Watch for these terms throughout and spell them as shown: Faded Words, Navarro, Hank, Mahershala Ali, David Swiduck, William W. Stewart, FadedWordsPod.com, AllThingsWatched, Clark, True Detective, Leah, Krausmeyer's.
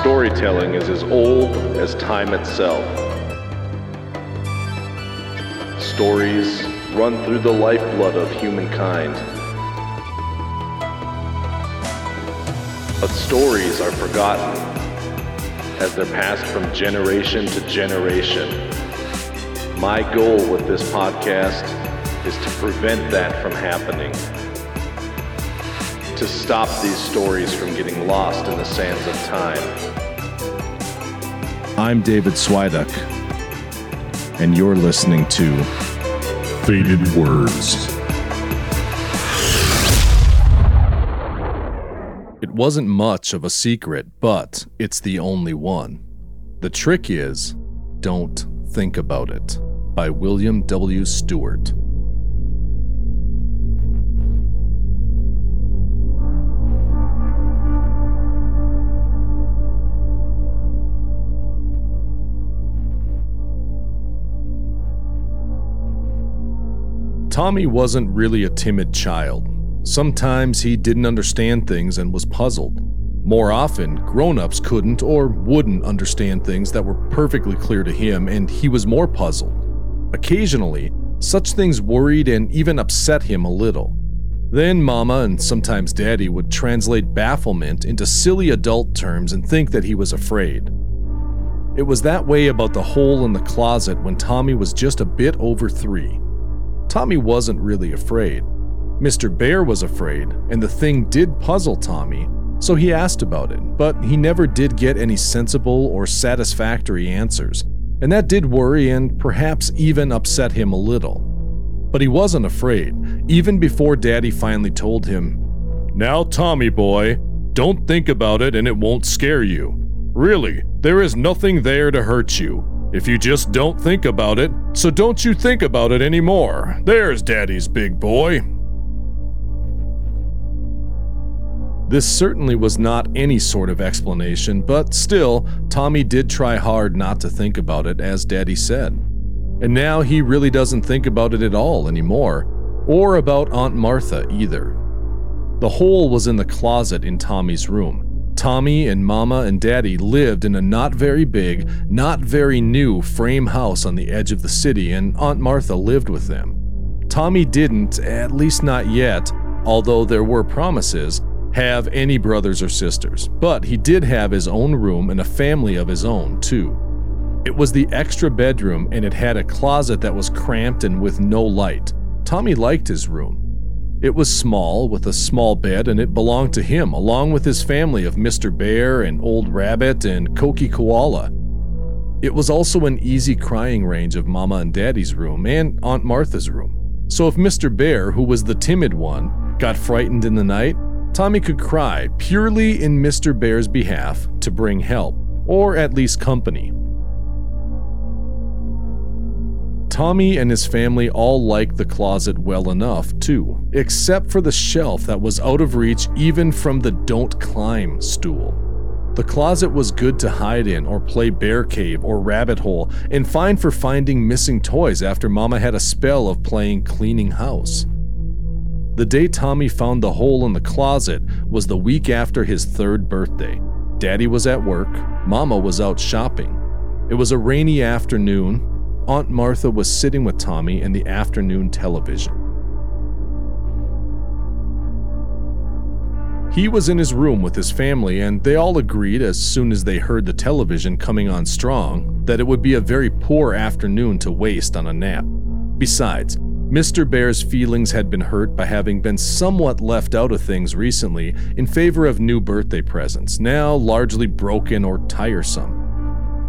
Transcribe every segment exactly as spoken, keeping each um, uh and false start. storytelling is as old as time itself. Stories run through the lifeblood of humankind. But stories are forgotten as they're passed from generation to generation. My goal with this podcast is to prevent that from happening, to stop these stories from getting lost in the sands of time. I'm David Swiduck, and you're listening to Faded Words. It wasn't much of a secret, but it's the only one. The trick is, don't think about it. By William W. Stewart. Tommy wasn't really a timid child. Sometimes he didn't understand things and was puzzled. More often, grown-ups couldn't or wouldn't understand things that were perfectly clear to him, and he was more puzzled. Occasionally, such things worried and even upset him a little. Then Mama and sometimes Daddy would translate bafflement into silly adult terms and think that he was afraid. It was that way about the hole in the closet when Tommy was just a bit over three. Tommy wasn't really afraid. Mister Bear was afraid, and the thing did puzzle Tommy, so he asked about it, but he never did get any sensible or satisfactory answers, and that did worry and perhaps even upset him a little. But he wasn't afraid, even before Daddy finally told him, "Now, Tommy boy, don't think about it and it won't scare you. Really, there is nothing there to hurt you. If you just don't think about it, so don't you think about it anymore. There's Daddy's big boy." This certainly was not any sort of explanation, but still, Tommy did try hard not to think about it, as Daddy said. And now he really doesn't think about it at all anymore, or about Aunt Martha either. The hole was in the closet in Tommy's room. Tommy and Mama and Daddy lived in a not very big, not very new frame house on the edge of the city, and Aunt Martha lived with them. Tommy didn't, at least not yet, although there were promises, have any brothers or sisters, but he did have his own room and a family of his own, too. It was the extra bedroom, and it had a closet that was cramped and with no light. Tommy liked his room. It was small, with a small bed, and it belonged to him, along with his family of Mister Bear and Old Rabbit and Cokie Koala. It was also an easy crying range of Mama and Daddy's room and Aunt Martha's room. So if Mister Bear, who was the timid one, got frightened in the night, Tommy could cry purely in Mister Bear's behalf to bring help, or at least company. Tommy and his family all liked the closet well enough, too, except for the shelf that was out of reach even from the don't climb stool. The closet was good to hide in or play bear cave or rabbit hole, and fine for finding missing toys after Mama had a spell of playing cleaning house. The day Tommy found the hole in the closet was the week after his third birthday. Daddy was at work, Mama was out shopping. It was a rainy afternoon. Aunt Martha was sitting with Tommy in the afternoon television. He was in his room with his family, and they all agreed as soon as they heard the television coming on strong that it would be a very poor afternoon to waste on a nap. Besides, Mister Bear's feelings had been hurt by having been somewhat left out of things recently in favor of new birthday presents, now largely broken or tiresome.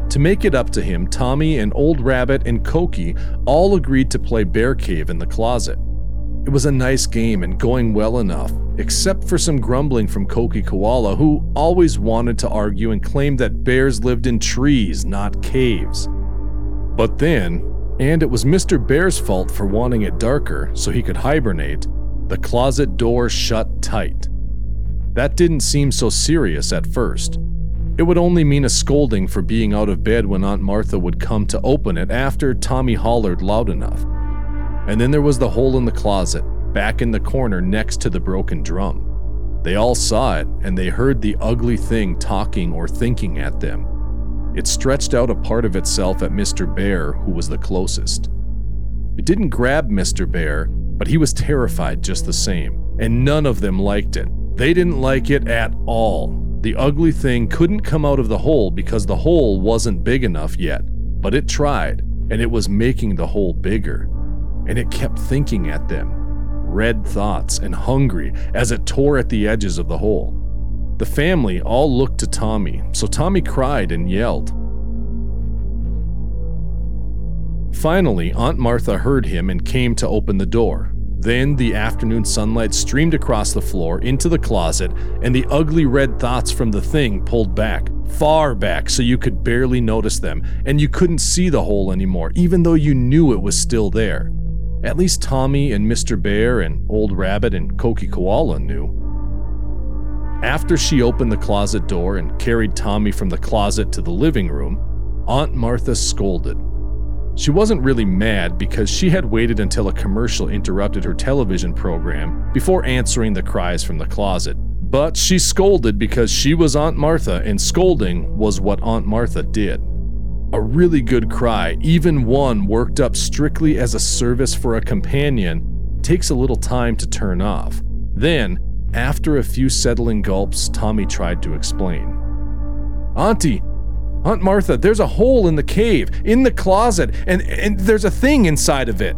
To make it up to him, Tommy and Old Rabbit and Cokie all agreed to play Bear Cave in the closet. It was a nice game and going well enough, except for some grumbling from Cokie Koala, who always wanted to argue and claimed that bears lived in trees, not caves. But then, and it was Mister Bear's fault for wanting it darker so he could hibernate, the closet door shut tight. That didn't seem so serious at first. It would only mean a scolding for being out of bed when Aunt Martha would come to open it after Tommy hollered loud enough. And then there was the hole in the closet, back in the corner next to the broken drum. They all saw it, and they heard the ugly thing talking or thinking at them. It stretched out a part of itself at Mister Bear, who was the closest. It didn't grab Mister Bear, but he was terrified just the same, and none of them liked it. They didn't like it at all. The ugly thing couldn't come out of the hole because the hole wasn't big enough yet, but it tried, and it was making the hole bigger. And it kept thinking at them, red thoughts and hungry, as it tore at the edges of the hole. The family all looked to Tommy, so Tommy cried and yelled. Finally, Aunt Martha heard him and came to open the door. Then the afternoon sunlight streamed across the floor into the closet, and the ugly red thoughts from the thing pulled back, far back, so you could barely notice them, and you couldn't see the hole anymore, even though you knew it was still there. At least Tommy and Mister Bear and Old Rabbit and Cokie Koala knew. After she opened the closet door and carried Tommy from the closet to the living room, Aunt Martha scolded. She wasn't really mad because she had waited until a commercial interrupted her television program before answering the cries from the closet. But she scolded because she was Aunt Martha, and scolding was what Aunt Martha did. A really good cry, even one worked up strictly as a service for a companion, takes a little time to turn off. Then, after a few settling gulps, Tommy tried to explain. Auntie, Aunt Martha, there's a hole in the cave, in the closet, and, and there's a thing inside of it.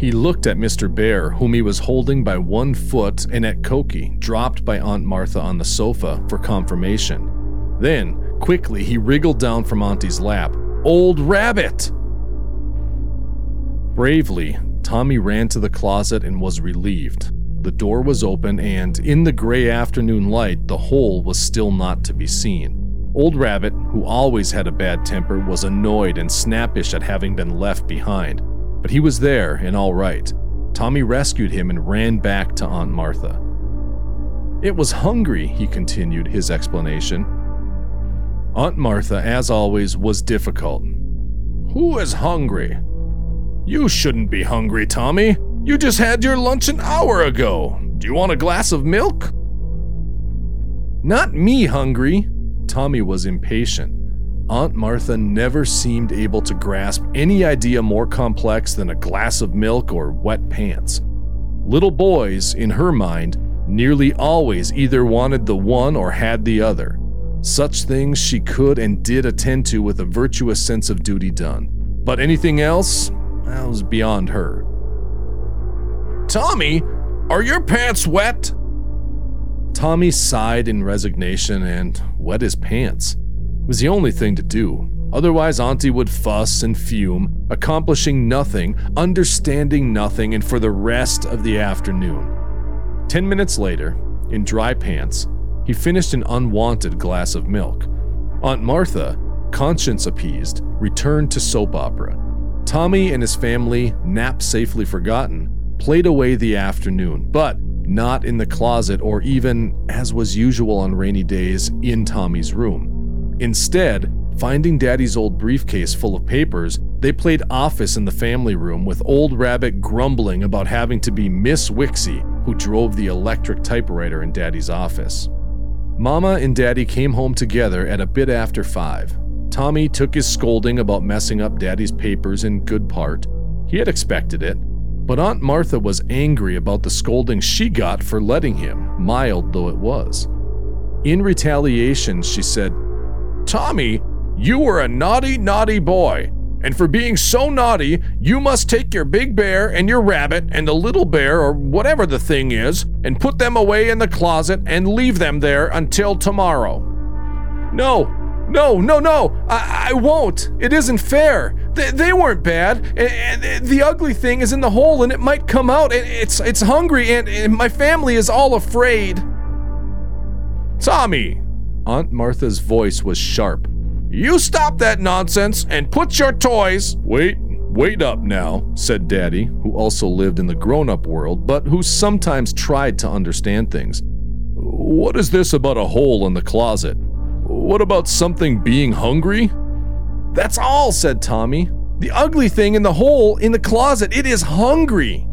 He looked at Mister Bear, whom he was holding by one foot, and at Cokie, dropped by Aunt Martha on the sofa for confirmation. Then, quickly, he wriggled down from Auntie's lap. Old Rabbit! Bravely, Tommy ran to the closet and was relieved. The door was open, and in the gray afternoon light, the hole was still not to be seen. Old Rabbit, who always had a bad temper, was annoyed and snappish at having been left behind. But he was there and all right. Tommy rescued him and ran back to Aunt Martha. It was hungry, he continued his explanation. Aunt Martha, as always, was difficult. Who is hungry? You shouldn't be hungry, Tommy. You just had your lunch an hour ago. Do you want a glass of milk? Not me hungry. Tommy was impatient. Aunt Martha never seemed able to grasp any idea more complex than a glass of milk or wet pants. Little boys, in her mind, nearly always either wanted the one or had the other. Such things she could and did attend to with a virtuous sense of duty done. But anything else? That was beyond her. Tommy, are your pants wet? Tommy sighed in resignation and wet his pants. It was the only thing to do. Otherwise, Auntie would fuss and fume, accomplishing nothing, understanding nothing, and for the rest of the afternoon. Ten minutes later, in dry pants, he finished an unwanted glass of milk. Aunt Martha, conscience appeased, returned to soap opera. Tommy and his family, nap safely forgotten, played away the afternoon, but not in the closet or even, as was usual on rainy days, in Tommy's room. Instead, finding Daddy's old briefcase full of papers, they played office in the family room with Old Rabbit grumbling about having to be Miss Wixie, who drove the electric typewriter in Daddy's office. Mama and Daddy came home together at a bit after five. Tommy took his scolding about messing up Daddy's papers in good part. He had expected it, but Aunt Martha was angry about the scolding she got for letting him, mild though it was. In retaliation, she said, Tommy, you were a naughty, naughty boy, and for being so naughty, you must take your big bear and your rabbit and the little bear or whatever the thing is, and put them away in the closet and leave them there until tomorrow. No, no, no, no, I, I won't. It isn't fair. They, they weren't bad. And, and the ugly thing is in the hole and it might come out. And it's, it's hungry and, and my family is all afraid. Tommy! Aunt Martha's voice was sharp. You stop that nonsense and put your toys... Wait. Wait up now, said Daddy, who also lived in the grown-up world, but who sometimes tried to understand things. What is this about a hole in the closet? What about something being hungry? That's all, said Tommy. The ugly thing in the hole in the closet, it is hungry.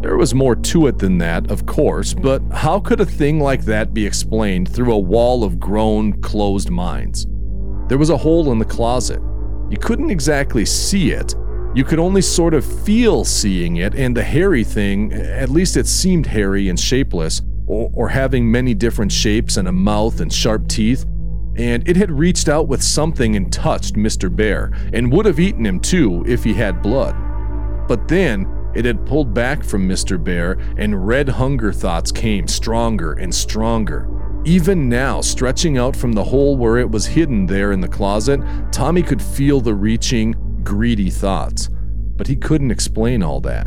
There was more to it than that, of course, but how could a thing like that be explained through a wall of grown, closed minds? There was a hole in the closet. You couldn't exactly see it. You could only sort of feel seeing it, and the hairy thing, at least it seemed hairy and shapeless, or, or having many different shapes and a mouth and sharp teeth, and it had reached out with something and touched Mister Bear, and would have eaten him too if he had blood. But then, it had pulled back from Mister Bear, and red hunger thoughts came stronger and stronger. Even now, stretching out from the hole where it was hidden there in the closet, Tommy could feel the reaching, greedy thoughts, but he couldn't explain all that.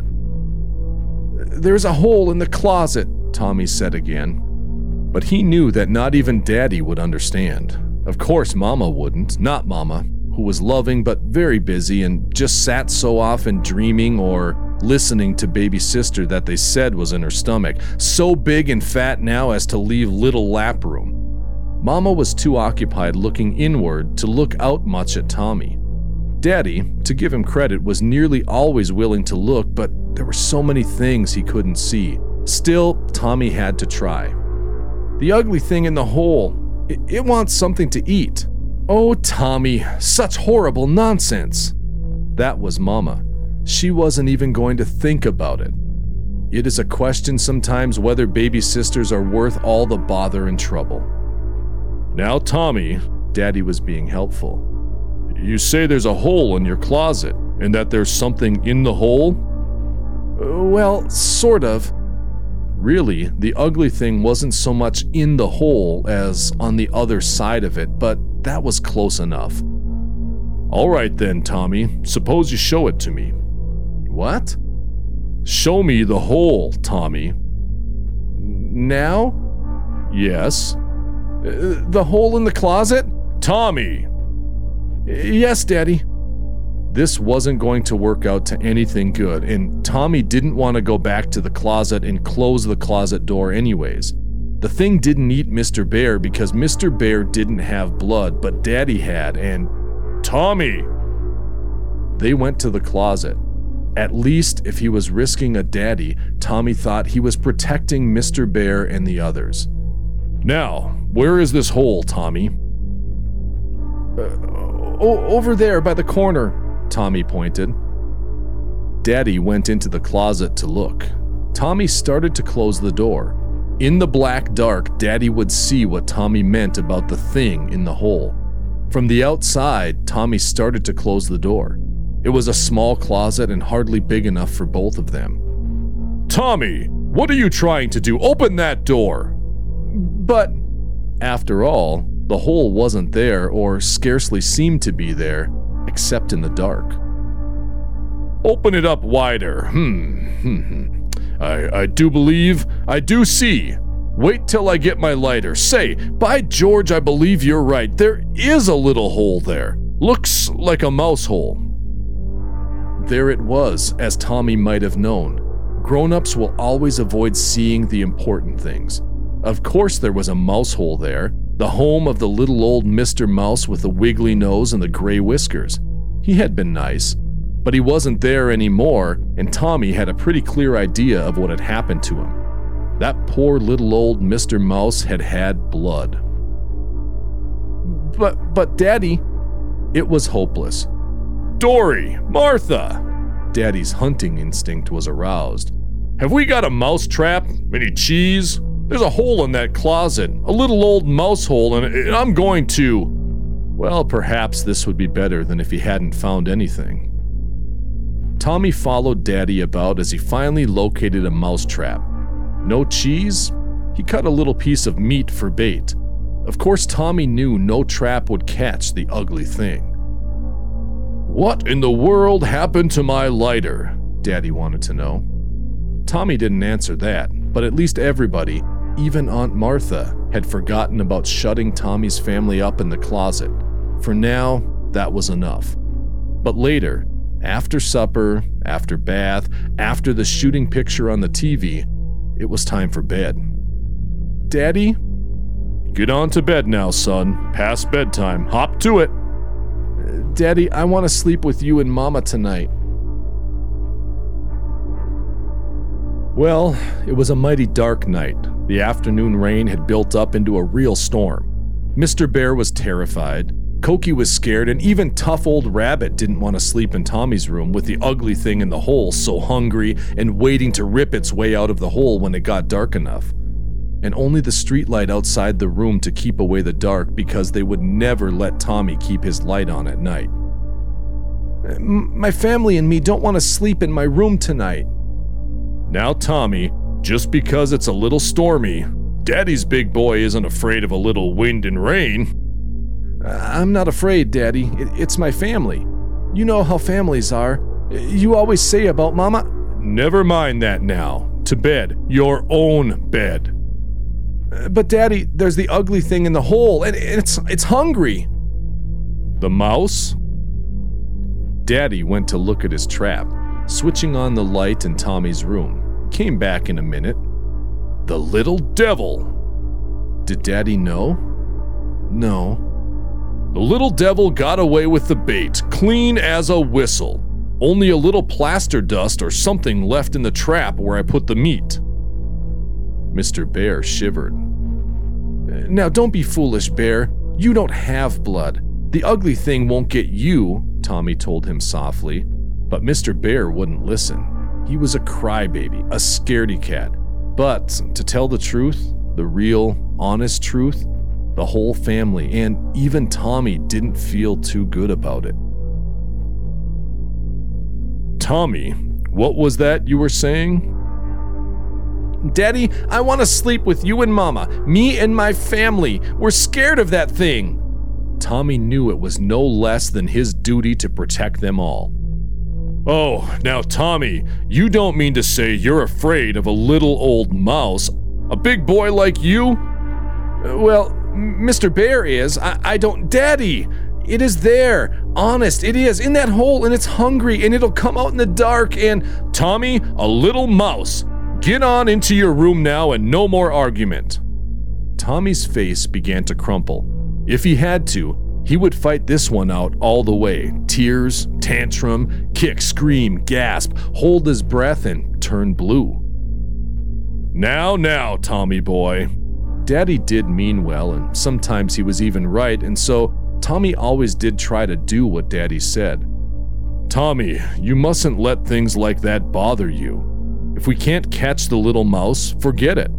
"There's a hole in the closet," Tommy said again. But he knew that not even Daddy would understand. Of course Mama wouldn't, not Mama, who was loving but very busy and just sat so often dreaming or listening to baby sister that they said was in her stomach, so big and fat now as to leave little lap room. Mama was too occupied looking inward to look out much at Tommy. Daddy, to give him credit, was nearly always willing to look, but there were so many things he couldn't see. Still, Tommy had to try. "The ugly thing in the hole, it, it wants something to eat." "Oh, Tommy, such horrible nonsense." That was Mama. She wasn't even going to think about it. It is a question sometimes whether baby sisters are worth all the bother and trouble. "Now, Tommy," Daddy was being helpful, "you say there's a hole in your closet, and that there's something in the hole?" "Well, sort of." Really, the ugly thing wasn't so much in the hole as on the other side of it, but that was close enough. "All right then, Tommy, suppose you show it to me." "What?" "Show me the hole, Tommy." "Now?" "Yes." Uh, "the hole in the closet?" "Tommy!" "Yes, Daddy." This wasn't going to work out to anything good, and Tommy didn't want to go back to the closet and close the closet door anyways. The thing didn't eat Mister Bear because Mister Bear didn't have blood, but Daddy had, and Tommy! They went to the closet. At least if he was risking a Daddy, Tommy thought he was protecting Mister Bear and the others. "Now, where is this hole, Tommy?" Uh, "O- over there by the corner," Tommy pointed. Daddy went into the closet to look. Tommy started to close the door. In the black dark, Daddy would see what Tommy meant about the thing in the hole. From the outside, Tommy started to close the door. It was a small closet and hardly big enough for both of them. "Tommy, what are you trying to do? Open that door!" But, after all, the hole wasn't there, or scarcely seemed to be there, except in the dark. "Open it up wider. Hmm, hmm, hmm. I, I do believe, I do see. Wait till I get my lighter. Say, by George, I believe you're right. There is a little hole there. Looks like a mouse hole." There it was, as Tommy might have known. Grown-ups will always avoid seeing the important things. Of course there was a mouse hole there, the home of the little old Mister Mouse with the wiggly nose and the gray whiskers. He had been nice, but he wasn't there anymore, and Tommy had a pretty clear idea of what had happened to him. That poor little old Mister Mouse had had blood. But, but Daddy, it was hopeless. "Dory, Martha!" Daddy's hunting instinct was aroused. "Have we got a mouse trap? Any cheese? There's a hole in that closet, a little old mouse hole, and I'm going to..." Well, perhaps this would be better than if he hadn't found anything. Tommy followed Daddy about as he finally located a mouse trap. No cheese? He cut a little piece of meat for bait. Of course, Tommy knew no trap would catch the ugly thing. "What in the world happened to my lighter?" Daddy wanted to know. Tommy didn't answer that, but at least everybody, even Aunt Martha, had forgotten about shutting Tommy's family up in the closet. For now, that was enough. But later, after supper, after bath, after the shooting picture on the T V, it was time for bed. "Daddy?" "Get on to bed now, son. Past bedtime. Hop to it." "Daddy, I want to sleep with you and Mama tonight." Well, it was a mighty dark night. The afternoon rain had built up into a real storm. Mister Bear was terrified, Cokie was scared, and even tough old Rabbit didn't want to sleep in Tommy's room with the ugly thing in the hole so hungry and waiting to rip its way out of the hole when it got dark enough. And only the streetlight outside the room to keep away the dark, because they would never let Tommy keep his light on at night. My family and me don't want to sleep in my room tonight. Now, Tommy, just because it's a little stormy, Daddy's big boy isn't afraid of a little wind and rain. I'm not afraid, Daddy. It's my family. You know how families are. You always say about Mama. Never mind that now. To bed. Your own bed. But Daddy, there's the ugly thing in the hole, and it's it's hungry. The mouse? Daddy went to look at his trap, switching on the light in Tommy's room. Came back in a minute. The little devil. Did Daddy know? No. The little devil got away with the bait, clean as a whistle. Only a little plaster dust or something left in the trap where I put the meat. Mister Bear shivered. Now don't be foolish, Bear. You don't have blood. The ugly thing won't get you, Tommy told him softly. But Mister Bear wouldn't listen. He was a crybaby, a scaredy cat. But to tell the truth, the real, honest truth, the whole family and even Tommy didn't feel too good about it. Tommy, what was that you were saying? Daddy, I want to sleep with you and Mama, me and my family. We're scared of that thing. Tommy knew it was no less than his duty to protect them all. Oh, now Tommy, you don't mean to say you're afraid of a little old mouse, a big boy like you? Well, Mister Bear is. I, I don't. Daddy, it is there. Honest, it is in that hole, and it's hungry, and it'll come out in the dark. And Tommy, a little mouse. Get on into your room now and no more argument. Tommy's face began to crumple. If he had to, he would fight this one out all the way. Tears, tantrum, kick, scream, gasp, hold his breath, and turn blue. Now, now, Tommy boy. Daddy did mean well, and sometimes he was even right, and so Tommy always did try to do what Daddy said. Tommy, you mustn't let things like that bother you. If we can't catch the little mouse, forget it.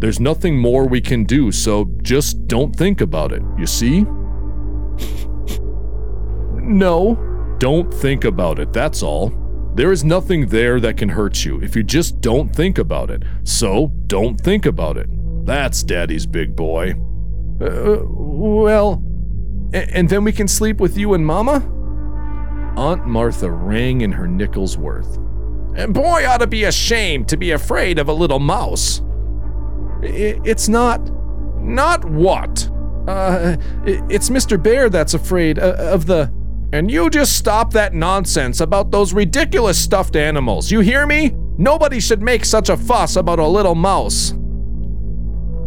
There's nothing more we can do, so just don't think about it, you see? No. Don't think about it, that's all. There is nothing there that can hurt you if you just don't think about it. So don't think about it. That's Daddy's big boy. Uh, well, and then we can sleep with you and Mama? Aunt Martha rang in her nickel's worth. Boy ought to be ashamed to be afraid of a little mouse. It's not... Not what? Uh, it's Mister Bear that's afraid of the... And you just stop that nonsense about those ridiculous stuffed animals, you hear me? Nobody should make such a fuss about a little mouse.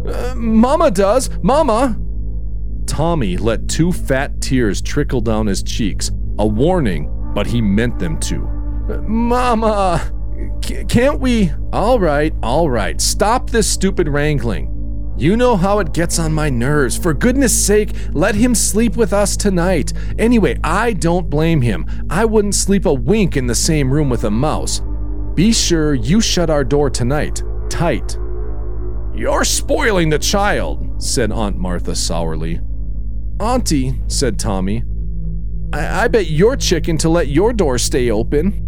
Uh, Mama does, Mama. Tommy let two fat tears trickle down his cheeks, a warning, but he meant them to. Mama, can't we? All right, all right. Stop this stupid wrangling. You know how it gets on my nerves. For goodness sake, let him sleep with us tonight. Anyway, I don't blame him. I wouldn't sleep a wink in the same room with a mouse. Be sure you shut our door tonight, tight. You're spoiling the child, said Aunt Martha sourly. Auntie, said Tommy, I, I bet you're chicken to let your door stay open.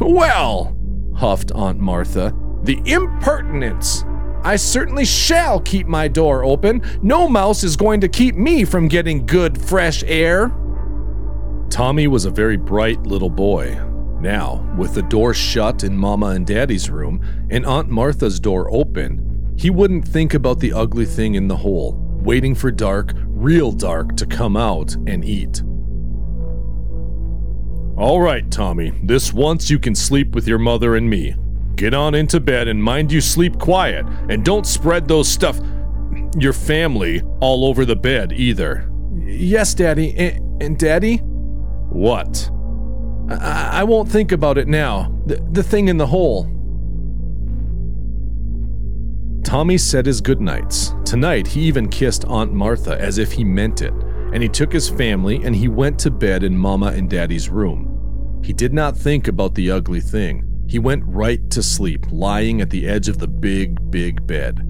Well, huffed Aunt Martha, the impertinence! I certainly shall keep my door open. No mouse is going to keep me from getting good, fresh air. Tommy was a very bright little boy. Now, with the door shut in Mama and Daddy's room and Aunt Martha's door open, he wouldn't think about the ugly thing in the hole, waiting for dark, real dark, to come out and eat. All right, Tommy, this once you can sleep with your mother and me. Get on into bed and mind you sleep quiet, and don't spread those stuff, your family, all over the bed either. Yes, Daddy. And, and Daddy? What? I, I won't think about it now. The, the thing in the hole. Tommy said his goodnights. Tonight, he even kissed Aunt Martha as if he meant it, and he took his family and he went to bed in Mama and Daddy's room. He did not think about the ugly thing. He went right to sleep, lying at the edge of the big, big bed.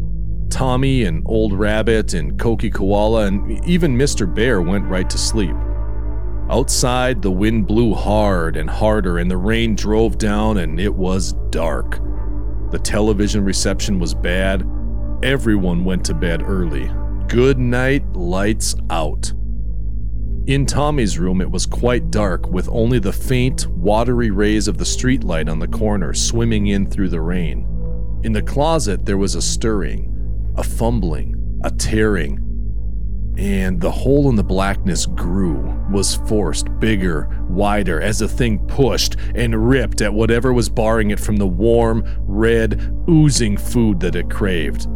Tommy and Old Rabbit and Koki Koala and even Mister Bear went right to sleep. Outside, the wind blew hard and harder, and the rain drove down, and it was dark. The television reception was bad. Everyone went to bed early. Good night, lights out. In Tommy's room, it was quite dark, with only the faint, watery rays of the streetlight on the corner swimming in through the rain. In the closet, there was a stirring, a fumbling, a tearing, and the hole in the blackness grew, was forced bigger, wider, as the thing pushed and ripped at whatever was barring it from the warm, red, oozing food that it craved.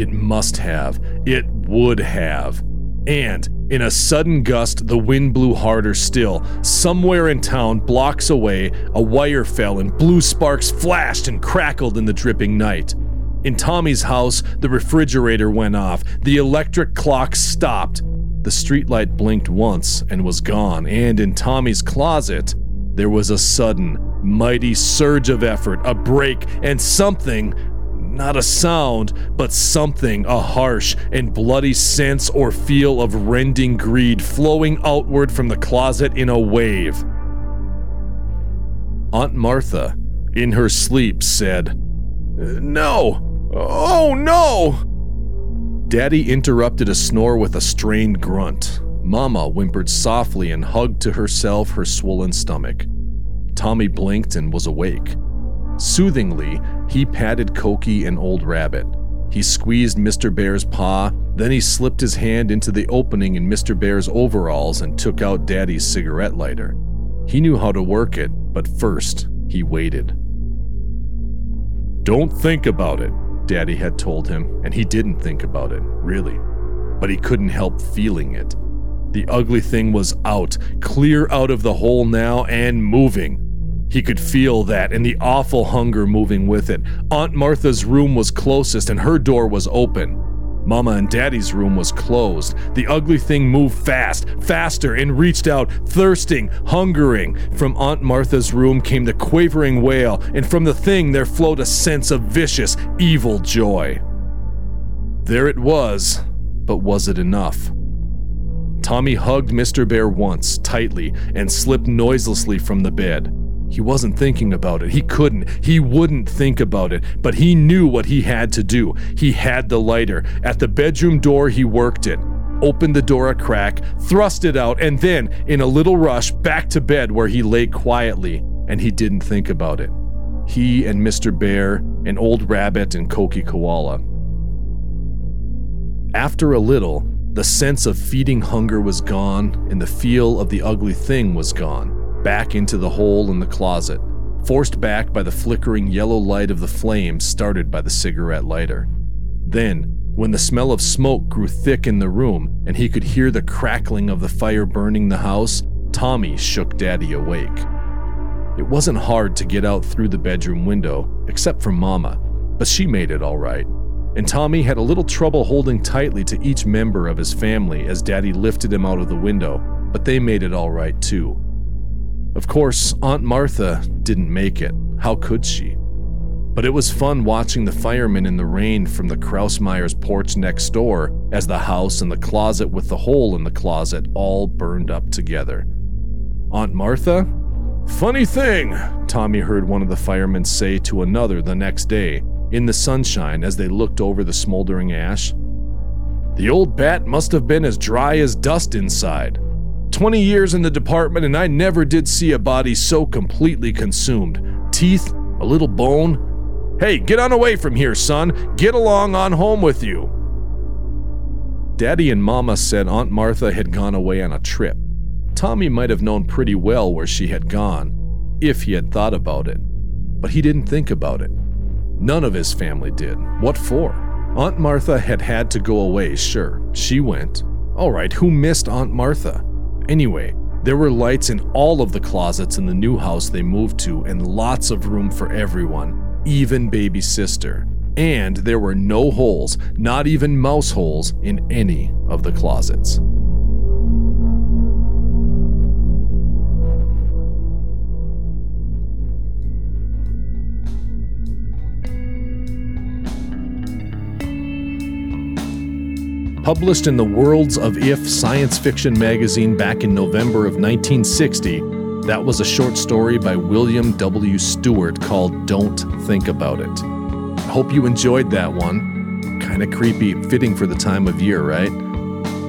It must have. It would have. And, in a sudden gust, the wind blew harder still. Somewhere in town, blocks away, a wire fell and blue sparks flashed and crackled in the dripping night. In Tommy's house, the refrigerator went off, the electric clock stopped, the streetlight blinked once and was gone, and in Tommy's closet, there was a sudden, mighty surge of effort, a break, and something, not a sound, but something, a harsh and bloody sense or feel of rending greed flowing outward from the closet in a wave. Aunt Martha, in her sleep, said, "No! Oh, no!" Daddy interrupted a snore with a strained grunt. Mama whimpered softly and hugged to herself her swollen stomach. Tommy blinked and was awake. Soothingly, he patted Koki and Old Rabbit. He squeezed Mister Bear's paw, then he slipped his hand into the opening in Mister Bear's overalls and took out Daddy's cigarette lighter. He knew how to work it, but first, he waited. "Don't think about it," Daddy had told him, and he didn't think about it, really. But he couldn't help feeling it. The ugly thing was out, clear out of the hole now, and moving. He could feel that, and the awful hunger moving with it. Aunt Martha's room was closest, and her door was open. Mama and Daddy's room was closed. The ugly thing moved fast, faster, and reached out, thirsting, hungering. From Aunt Martha's room came the quavering wail, and from the thing there flowed a sense of vicious, evil joy. There it was, but was it enough? Tommy hugged Mister Bear once, tightly, and slipped noiselessly from the bed. He wasn't thinking about it. He couldn't. He wouldn't think about it. But he knew what he had to do. He had the lighter. At the bedroom door, he worked it. Opened the door a crack, thrust it out, and then, in a little rush, back to bed where he lay quietly, and he didn't think about it. He and Mister Bear and Old Rabbit and Koki Koala. After a little, the sense of feeding hunger was gone, and the feel of the ugly thing was gone. Back into the hole in the closet, forced back by the flickering yellow light of the flame started by the cigarette lighter. Then, when the smell of smoke grew thick in the room and he could hear the crackling of the fire burning the house, Tommy shook Daddy awake. It wasn't hard to get out through the bedroom window, except for Mama, but she made it all right. And Tommy had a little trouble holding tightly to each member of his family as Daddy lifted him out of the window, but they made it all right too. Of course, Aunt Martha didn't make it. How could she? But it was fun watching the firemen in the rain from the Krausmeyer's porch next door as the house and the closet with the hole in the closet all burned up together. Aunt Martha? "Funny thing," Tommy heard one of the firemen say to another the next day, in the sunshine as they looked over the smoldering ash. "The old bat must have been as dry as dust inside. Twenty years in the department and I never did see a body so completely consumed. Teeth, a little bone. Hey, get on away from here, son. Get along on home with you." Daddy and Mama said Aunt Martha had gone away on a trip. Tommy might have known pretty well where she had gone, if he had thought about it. But he didn't think about it. None of his family did. What for? Aunt Martha had had to go away, sure. She went. All right, who missed Aunt Martha? Anyway, there were lights in all of the closets in the new house they moved to and lots of room for everyone, even baby sister. and there were no holes, not even mouse holes, in any of the closets. Published in the Worlds of If science fiction magazine back in November of nineteen sixty, that was a short story by William W. Stewart called Don't Think About It. I hope you enjoyed that one. Kind of creepy, fitting for the time of year, right?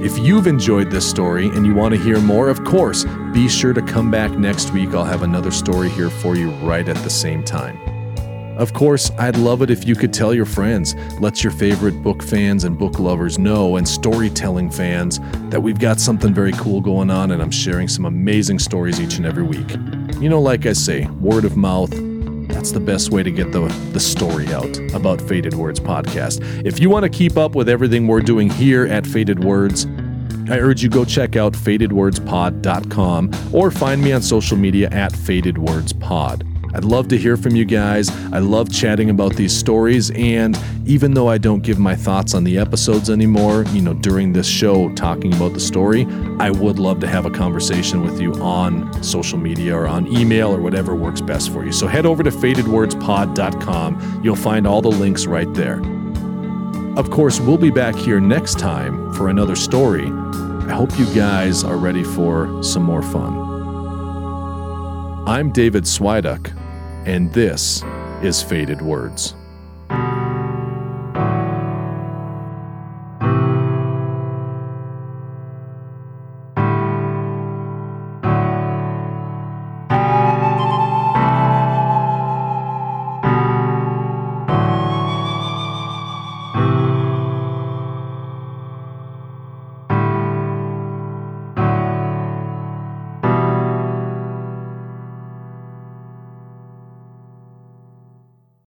If you've enjoyed this story and you want to hear more, of course, be sure to come back next week. I'll have another story here for you right at the same time. Of course, I'd love it if you could tell your friends, let your favorite book fans and book lovers know, and storytelling fans, that we've got something very cool going on, and I'm sharing some amazing stories each and every week. You know, like I say, word of mouth, that's the best way to get the, the story out about Faded Words Podcast. If you want to keep up with everything we're doing here at Faded Words, I urge you go check out Faded Words Pod dot com or find me on social media at Faded Words Pod. I'd love to hear from you guys. I love chatting about these stories, and even though I don't give my thoughts on the episodes anymore, you know, during this show talking about the story, I would love to have a conversation with you on social media or on email or whatever works best for you. So head over to Faded Words Pod dot com. You'll find all the links right there. Of course, we'll be back here next time for another story. I hope you guys are ready for some more fun. I'm David Swiduck, and this is Faded Words.